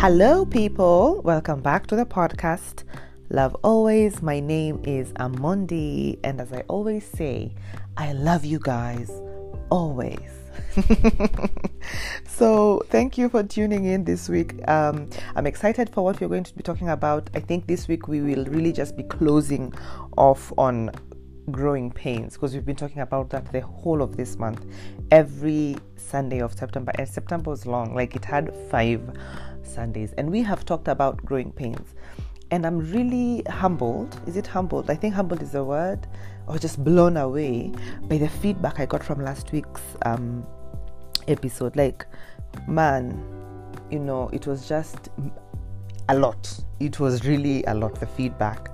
Hello people, welcome back to the podcast Love Always. My name is Amondi, and as I always say, I love you guys always. So thank you for tuning in this week. I'm excited for what we're going to be talking about. I think this week we will really just be closing off on growing pains, because we've been talking about that the whole of this month, every Sunday of September. And September was long, like it had 5 Sundays, and we have talked about growing pains. And I'm really humbled. Is it humbled? I think humbled is the word. I was just blown away by the feedback I got from last week's episode. Like, man, you know, it was just a lot. It was really a lot, the feedback.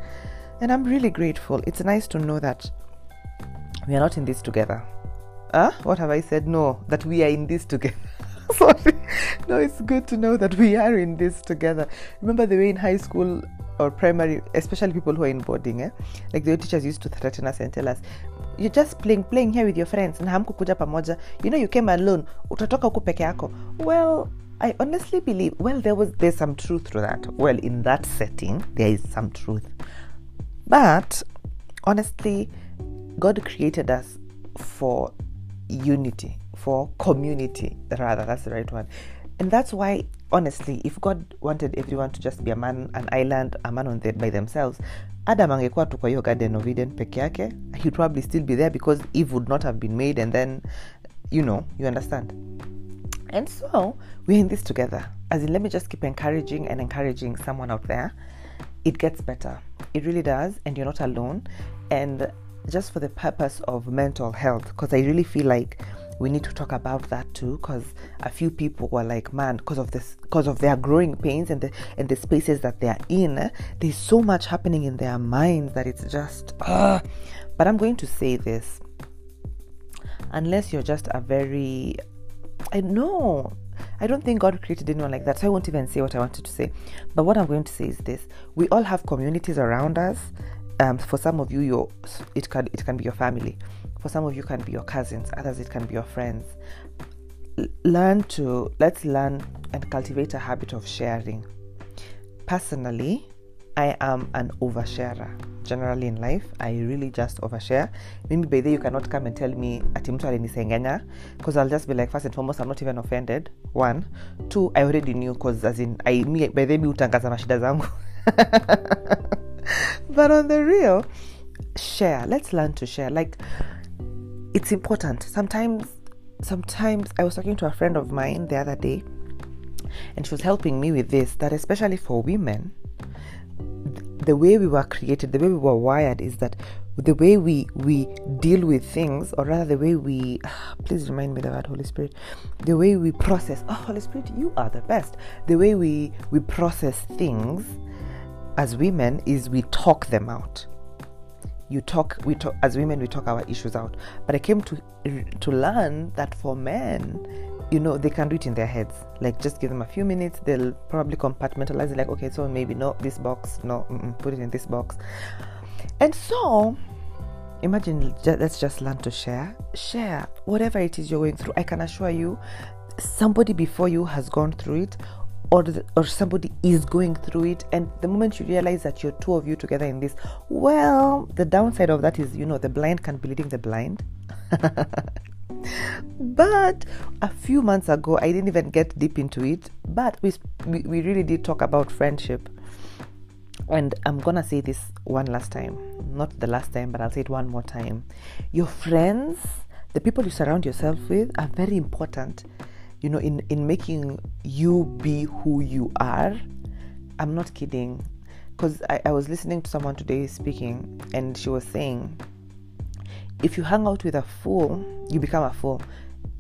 And I'm really grateful. It's nice to know that we are not in this together. What have I said? No, that we are in this together. Sorry. No, it's good to know that we are in this together. Remember the way in high school or primary, especially people who are in boarding, like the teachers used to threaten us and tell us, you're just playing here with your friends, and hamkukuja pamoja. You know, you came alone. Utatoka huku peke yako. Well, I honestly believe, well, there's some truth to that. Well, in that setting, there is some truth. But honestly, God created us for unity, for community, rather. That's the right one. And that's why, honestly, if God wanted everyone to just be a man, an island, a man on the by themselves, Adam angekuwa tu kwa hiyo garden of Eden peke yake, he'd probably still be there, because Eve would not have been made. And then, you know, you understand. And so we're in this together. As in, let me just keep encouraging someone out there. It gets better. It really does. And you're not alone. And just for the purpose of mental health, because I really feel like we need to talk about that too, because a few people were like, man, because of this, because of their growing pains and the spaces that they are in, there's so much happening in their minds that it's just But I'm going to say this, unless you're just a very, I know, I don't think God created anyone like that, so I won't even say what I wanted to say. But what I'm going to say is this: we all have communities around us. For some of you, it can be your family. For some of you, can be your cousins. Others, it can be your friends. Let's learn and cultivate a habit of sharing. Personally, I am an oversharer. Generally in life, I really just overshare. Maybe by there you cannot come and tell me atimtuali nisengenya, because I'll just be like, first and foremost, I'm not even offended. 1, 2, I already knew, because as in by then mi utangaza mashida zangu. But on the real, share. Let's learn to share. Like, it's important. Sometimes I was talking to a friend of mine the other day, and she was helping me with this, that especially for women, the way we were created, the way we were wired, is that the way we deal with things, or rather the way we, please remind me the word, Holy Spirit, the way we process, oh Holy Spirit, you are the best, the way we process things as women is we talk them out. As women, we talk our issues out. But I came to learn that for men, you know, they can do it in their heads. Like, just give them a few minutes, they'll probably compartmentalize it. Like, okay, so maybe not this box, no, put it in this box. And so, imagine, let's just learn to share. Share whatever it is you're going through. I can assure you, somebody before you has gone through it, or somebody is going through it. And the moment you realize that you're two of you together in this, well, the downside of that is, you know, the blind can be leading the blind. But a few months ago, I didn't even get deep into it, but we really did talk about friendship. And I'm gonna say this one last time, not the last time, but I'll say it one more time. Your friends, the people you surround yourself with, are very important, you know, in making you be who you are. I'm not kidding, because I was listening to someone today speaking, and she was saying, if you hang out with a fool, you become a fool.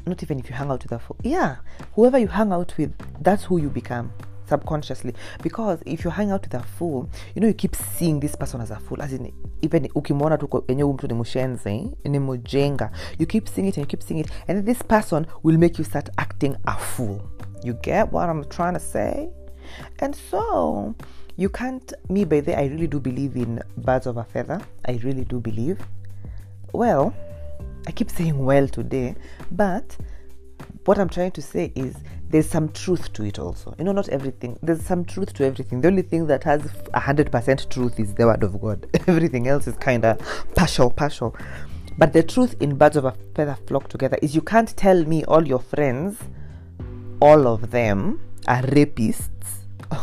Not even if you hang out with a fool. Yeah, whoever you hang out with, that's who you become subconsciously. Because if you hang out with a fool, you know, you keep seeing this person as a fool. As in, even ukimwona tu enye mtu ni mshenzi, ni mjenga, you keep seeing it and you keep seeing it. And then this person will make you start acting a fool. You get what I'm trying to say? And so, you can't, me by the, I really do believe in birds of a feather. I really do believe. Well, I keep saying well today, but what I'm trying to say is there's some truth to it also. You know, not everything. There's some truth to everything. The only thing that has 100% truth is the word of God. Everything else is kind of partial. But the truth in birds of a feather flock together is you can't tell me all your friends, all of them are rapists.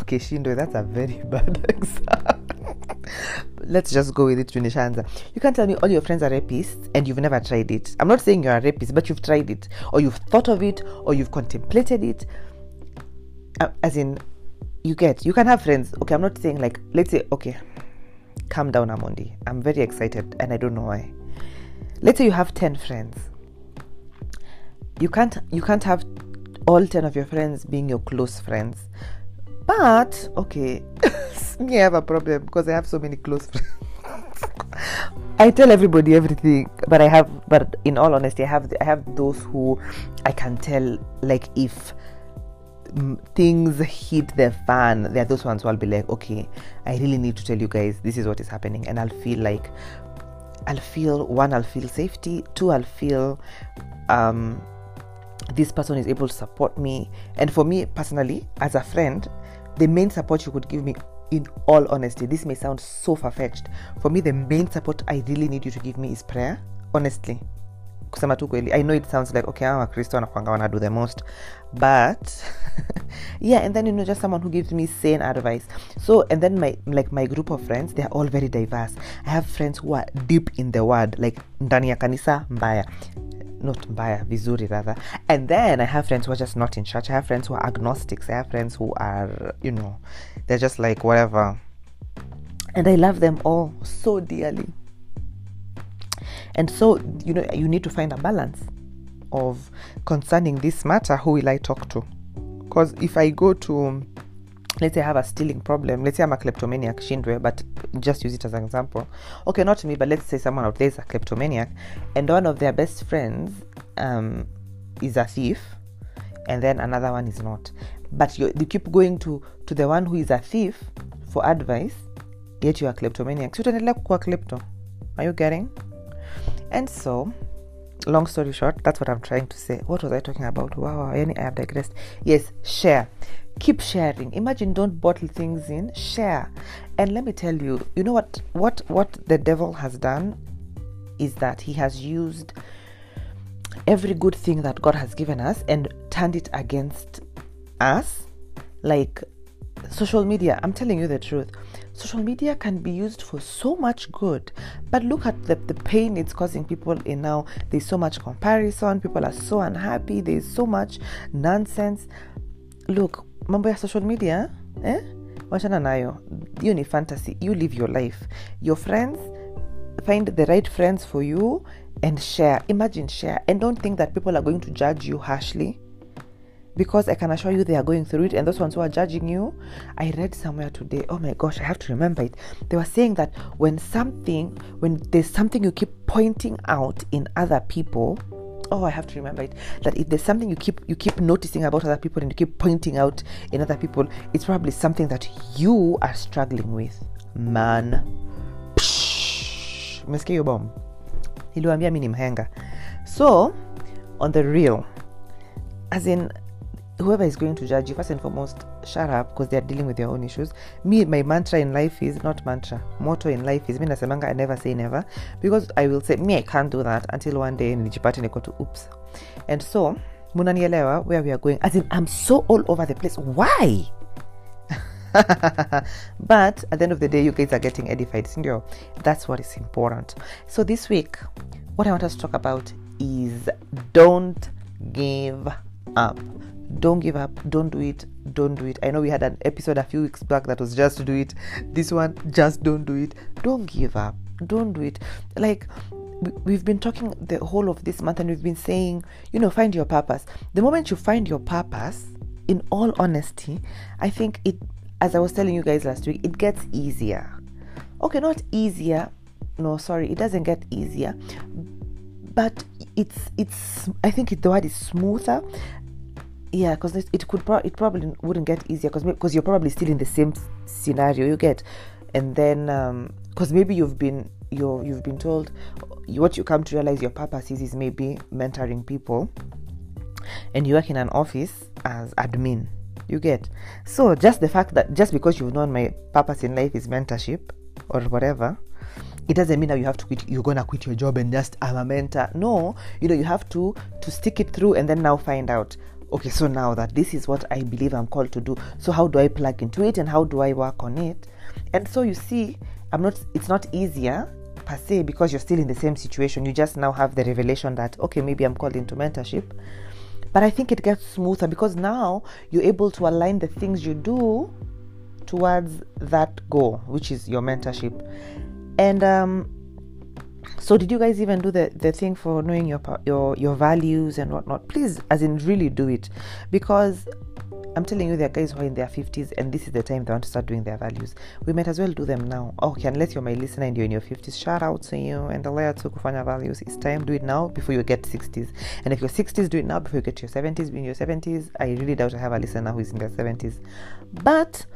Okay, Shindo, that's a very bad example. Let's just go with it, Junishanza. You can't tell me all your friends are rapists and you've never tried it. I'm not saying you're a rapist, but you've tried it, or you've thought of it, or you've contemplated it. As in, you can have friends. Okay, I'm not saying like, let's say, okay, calm down, Amondi. I'm very excited and I don't know why. Let's say you have 10 friends. You can't have all 10 of your friends being your close friends. But, okay, me, I have a problem because I have so many close friends. I tell everybody everything, but in all honesty, I have those who I can tell, like, if things hit the fan, they're those ones who I'll be like, okay, I really need to tell you guys, this is what is happening. And I'll feel safety. Two, I'll feel, this person is able to support me. And for me personally, as a friend, the main support you could give me, in all honesty, this may sound so far-fetched, for me the main support I really need you to give me is prayer, honestly. I know it sounds like, okay, I'm a Christian, I want to do the most, but yeah. And then, you know, just someone who gives me sane advice. So, and then my group of friends, they're all very diverse. I have friends who are deep in the word, like ndani ya kanisa mbaya, not mbaya, vizuri rather. And then I have friends who are just not in church. I have friends who are agnostics. I have friends who are, you know, they're just like whatever. And I love them all so dearly. And so, you know, you need to find a balance of concerning this matter, who will I talk to? Because if I go to, let's say I have a stealing problem. Let's say I'm a kleptomaniac, Shindwe, but just use it as an example. Okay, not me, but let's say someone out there is a kleptomaniac and one of their best friends is a thief and then another one is not. But you keep going to the one who is a thief for advice, yet you are a kleptomaniac. So you are klepto. Are you getting? And so, long story short, that's what I'm trying to say. What was I talking about? Wow, I have digressed. Yes, share. Keep sharing. Imagine, don't bottle things in. Share. And let me tell you, you know what the devil has done is that he has used every good thing that God has given us and turned it against us. Like social media. I'm telling you the truth. Social media can be used for so much good, but look at the pain it's causing people in now. There's so much comparison. People are so unhappy. There's so much nonsense. Look, mambo ya social media, eh? Wachana nayo. You ni fantasy. You live your life. Your friends, find the right friends for you and share. Imagine, share. And don't think that people are going to judge you harshly, because I can assure you they are going through it. And those ones who are judging you, I read somewhere today, oh my gosh, I have to remember it, they were saying that when there's something you keep pointing out in other people, oh, I have to remember it, that if there's something you keep noticing about other people and you keep pointing out in other people, it's probably something that you are struggling with, man. Umesikia hiyo bomb niliwaambia mimi ni mhenga. So on the real, as in, whoever is going to judge you, first and foremost, shut up, because they are dealing with their own issues. Me, my mantra in life is not mantra. Motto in life is, I never say never, because I will say, me, I can't do that until one day nijipate niko to oops. And so, munanielewa where we are going. As in, I'm so all over the place. Why? But at the end of the day, you guys are getting edified. That's what is important. So this week, what I want us to talk about is don't give up. Don't give up. Don't do it. I know we had an episode a few weeks back that was just do it. This one, just don't do it. Don't give up. Don't do it. Like, we've been talking the whole of this month and we've been saying, you know, find your purpose. The moment you find your purpose, in all honesty, I think it, as I was telling you guys last week, it gets easier. Okay, not easier. No, sorry. It doesn't get easier. But it's I think the word is smoother. Yeah, because it probably wouldn't get easier because you're probably still in the same scenario, you get, and then because maybe you've been told, what you come to realize your purpose is maybe mentoring people, and you work in an office as admin. You get? So just the fact that just because you've known my purpose in life is mentorship or whatever, it doesn't mean that you have to quit. You're gonna quit your job and just I'm a mentor. No, you know, you have to stick it through and then now find out, okay, so now that this is what I believe I'm called to do, so how do I plug into it and how do I work on it? And so you see, it's not easier per se because you're still in the same situation. You just now have the revelation that, okay, maybe I'm called into mentorship. But I think it gets smoother because now you're able to align the things you do towards that goal, which is your mentorship. And so did you guys even do the thing for knowing your values and whatnot? Please, as in really do it, because I'm telling you, there are guys who are in their 50s and this is the time they want to start doing their values. We might as well do them now. Okay, unless you're my listener and you're in your 50s, shout out to you and Allah to kufanya values. It's time, do it now before you get 60s. And if you're 60s, do it now before you get to your 70s. Being in your 70s, I really doubt I have a listener who is in their 70s. But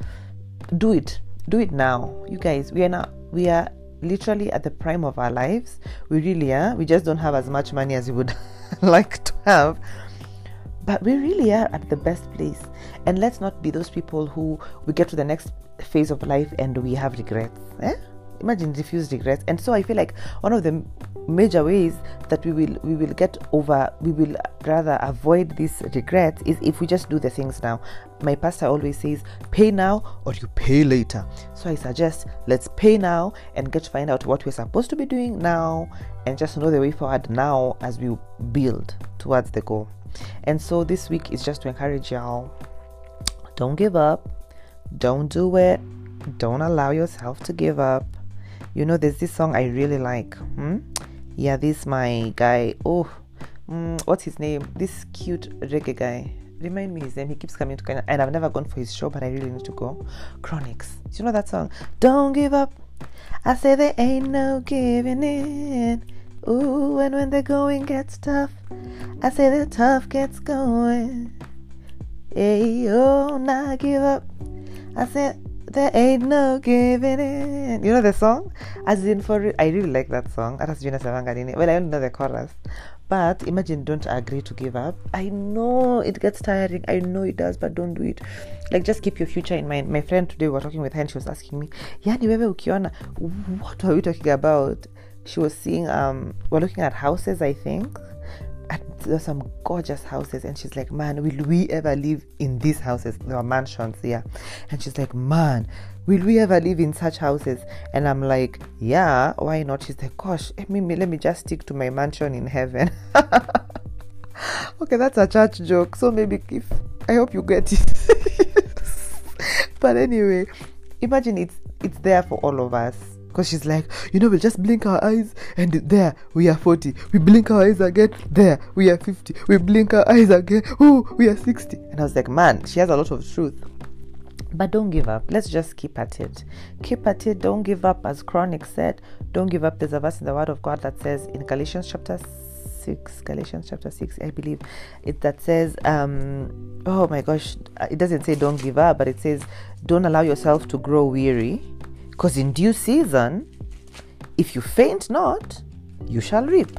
do it. Do it now. You guys, we are literally at the prime of our lives. We really are. We just don't have as much money as we would like to have. But we really are at the best place. And let's not be those people who we get to the next phase of life and we have regrets. Imagine diffused regrets. And so I feel like one of the major ways that we will get over, we will rather avoid these regrets is if we just do the things now. My pastor always says, pay now or you pay later. So I suggest let's pay now and get to find out what we're supposed to be doing now and just know the way forward now as we build towards the goal. And so this week is just to encourage y'all, don't give up, don't do it, don't allow yourself to give up. You know, there's this song I really like. Yeah, this my guy. What's his name? This cute reggae guy. Remind me his name. He keeps coming to Kenya, and I've never gone for his show, but I really need to go. Chronixx. Do you know that song? Don't give up. I say there ain't no giving in. Ooh, and when the going gets tough, I say the tough gets going. Hey, oh, not give up. I said there ain't no giving in. You know the song? As in for real, I really like that song. Well, I don't know the chorus. But imagine, don't agree to give up. I know it gets tiring. I know it does, but don't do it. Like, just keep your future in mind. My friend today, we were talking with her and she was asking me, yani wewe ukiona, what were we talking about? She was seeing, we're looking at houses, I think. There's some gorgeous houses, and she's like, man, will we ever live in these houses? There are mansions, yeah. And she's like, man, will we ever live in such houses? And I'm like, yeah, why not? She's like, gosh, let me just stick to my mansion in heaven. Okay, that's a church joke, so maybe if I hope you get it. But anyway, imagine it's there for all of us. Because she's like, you know, we'll just blink our eyes and there we are 40. We blink our eyes again, there we are 50. We blink our eyes again, ooh, we are 60. And I was like, man, she has a lot of truth. But don't give up. Let's just keep at it. Keep at it. Don't give up. As Chronixx said, don't give up. There's a verse in the Word of God that says in Galatians chapter 6, I believe it, that says, oh my gosh, it doesn't say don't give up, but it says don't allow yourself to grow weary. Because in due season, if you faint not, you shall reap.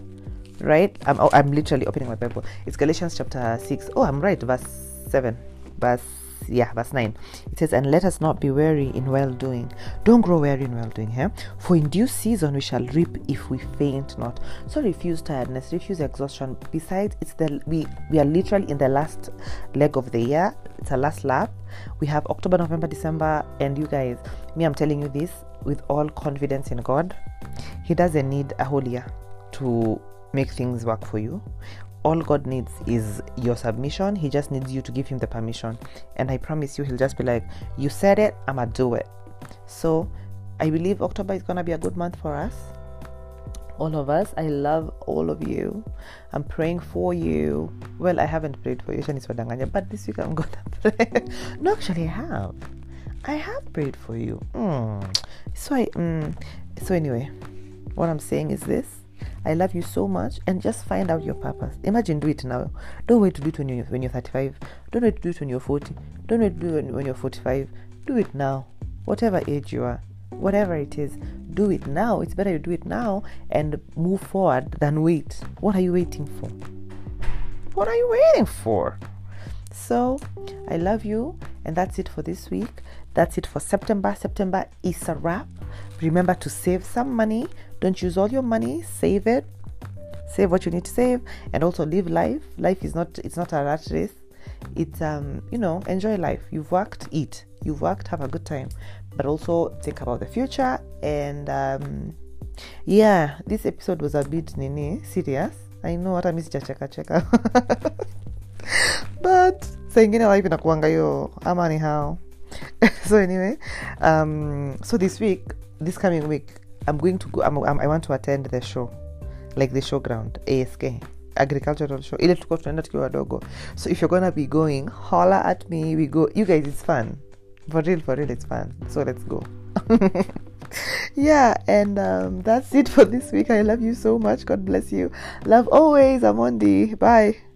Right? I'm literally opening my Bible. It's Galatians chapter 6. Oh, I'm right. Verse 7. Verse 9. It says, and let us not be weary in well-doing. Don't grow weary in well-doing. For in due season we shall reap if we faint not. So refuse tiredness, refuse exhaustion. Besides, we are literally in the last leg of the year. It's our last lap. We have October, November, December. And you guys, me, I'm telling you this with all confidence in God. He doesn't need a whole year to make things work for you. All God needs is your submission. He just needs you to give him the permission. And I promise you, he'll just be like, you said it, I'ma do it. So I believe October is gonna be a good month for us. All of us. I love all of you. I'm praying for you. Well, I haven't prayed for you, but this week I'm gonna pray. No, actually I have prayed for you. So anyway, what I'm saying is this. I love you so much, and just find out your purpose. Imagine, do it now. Don't wait to do it when you're 35. Don't wait to do it when you're 40. Don't wait to do it when you're 45. Do it now. Whatever age you are, whatever it is, do it now. It's better you do it now and move forward than wait. What are you waiting for? So I love you, and that's it for this week. That's it for September. September is a wrap. Remember to save some money. Don't use all your money. Save it. Save what you need to save, and also live life. Life is not a rat race. It's enjoy life. You've worked, eat. You've worked, have a good time, but also think about the future. And this episode was a bit serious. I know what I miss. Cheka. But saying life in a kuangayo, I'm anyhow. So anyway, so this coming week, I want to attend the show, like the showground, ASK, agricultural show. So if you're gonna be going, holla at me. We go, you guys. It's fun, for real. It's fun. So let's go. And that's it for this week. I love you so much. God bless you. Love always, Amondi. Bye.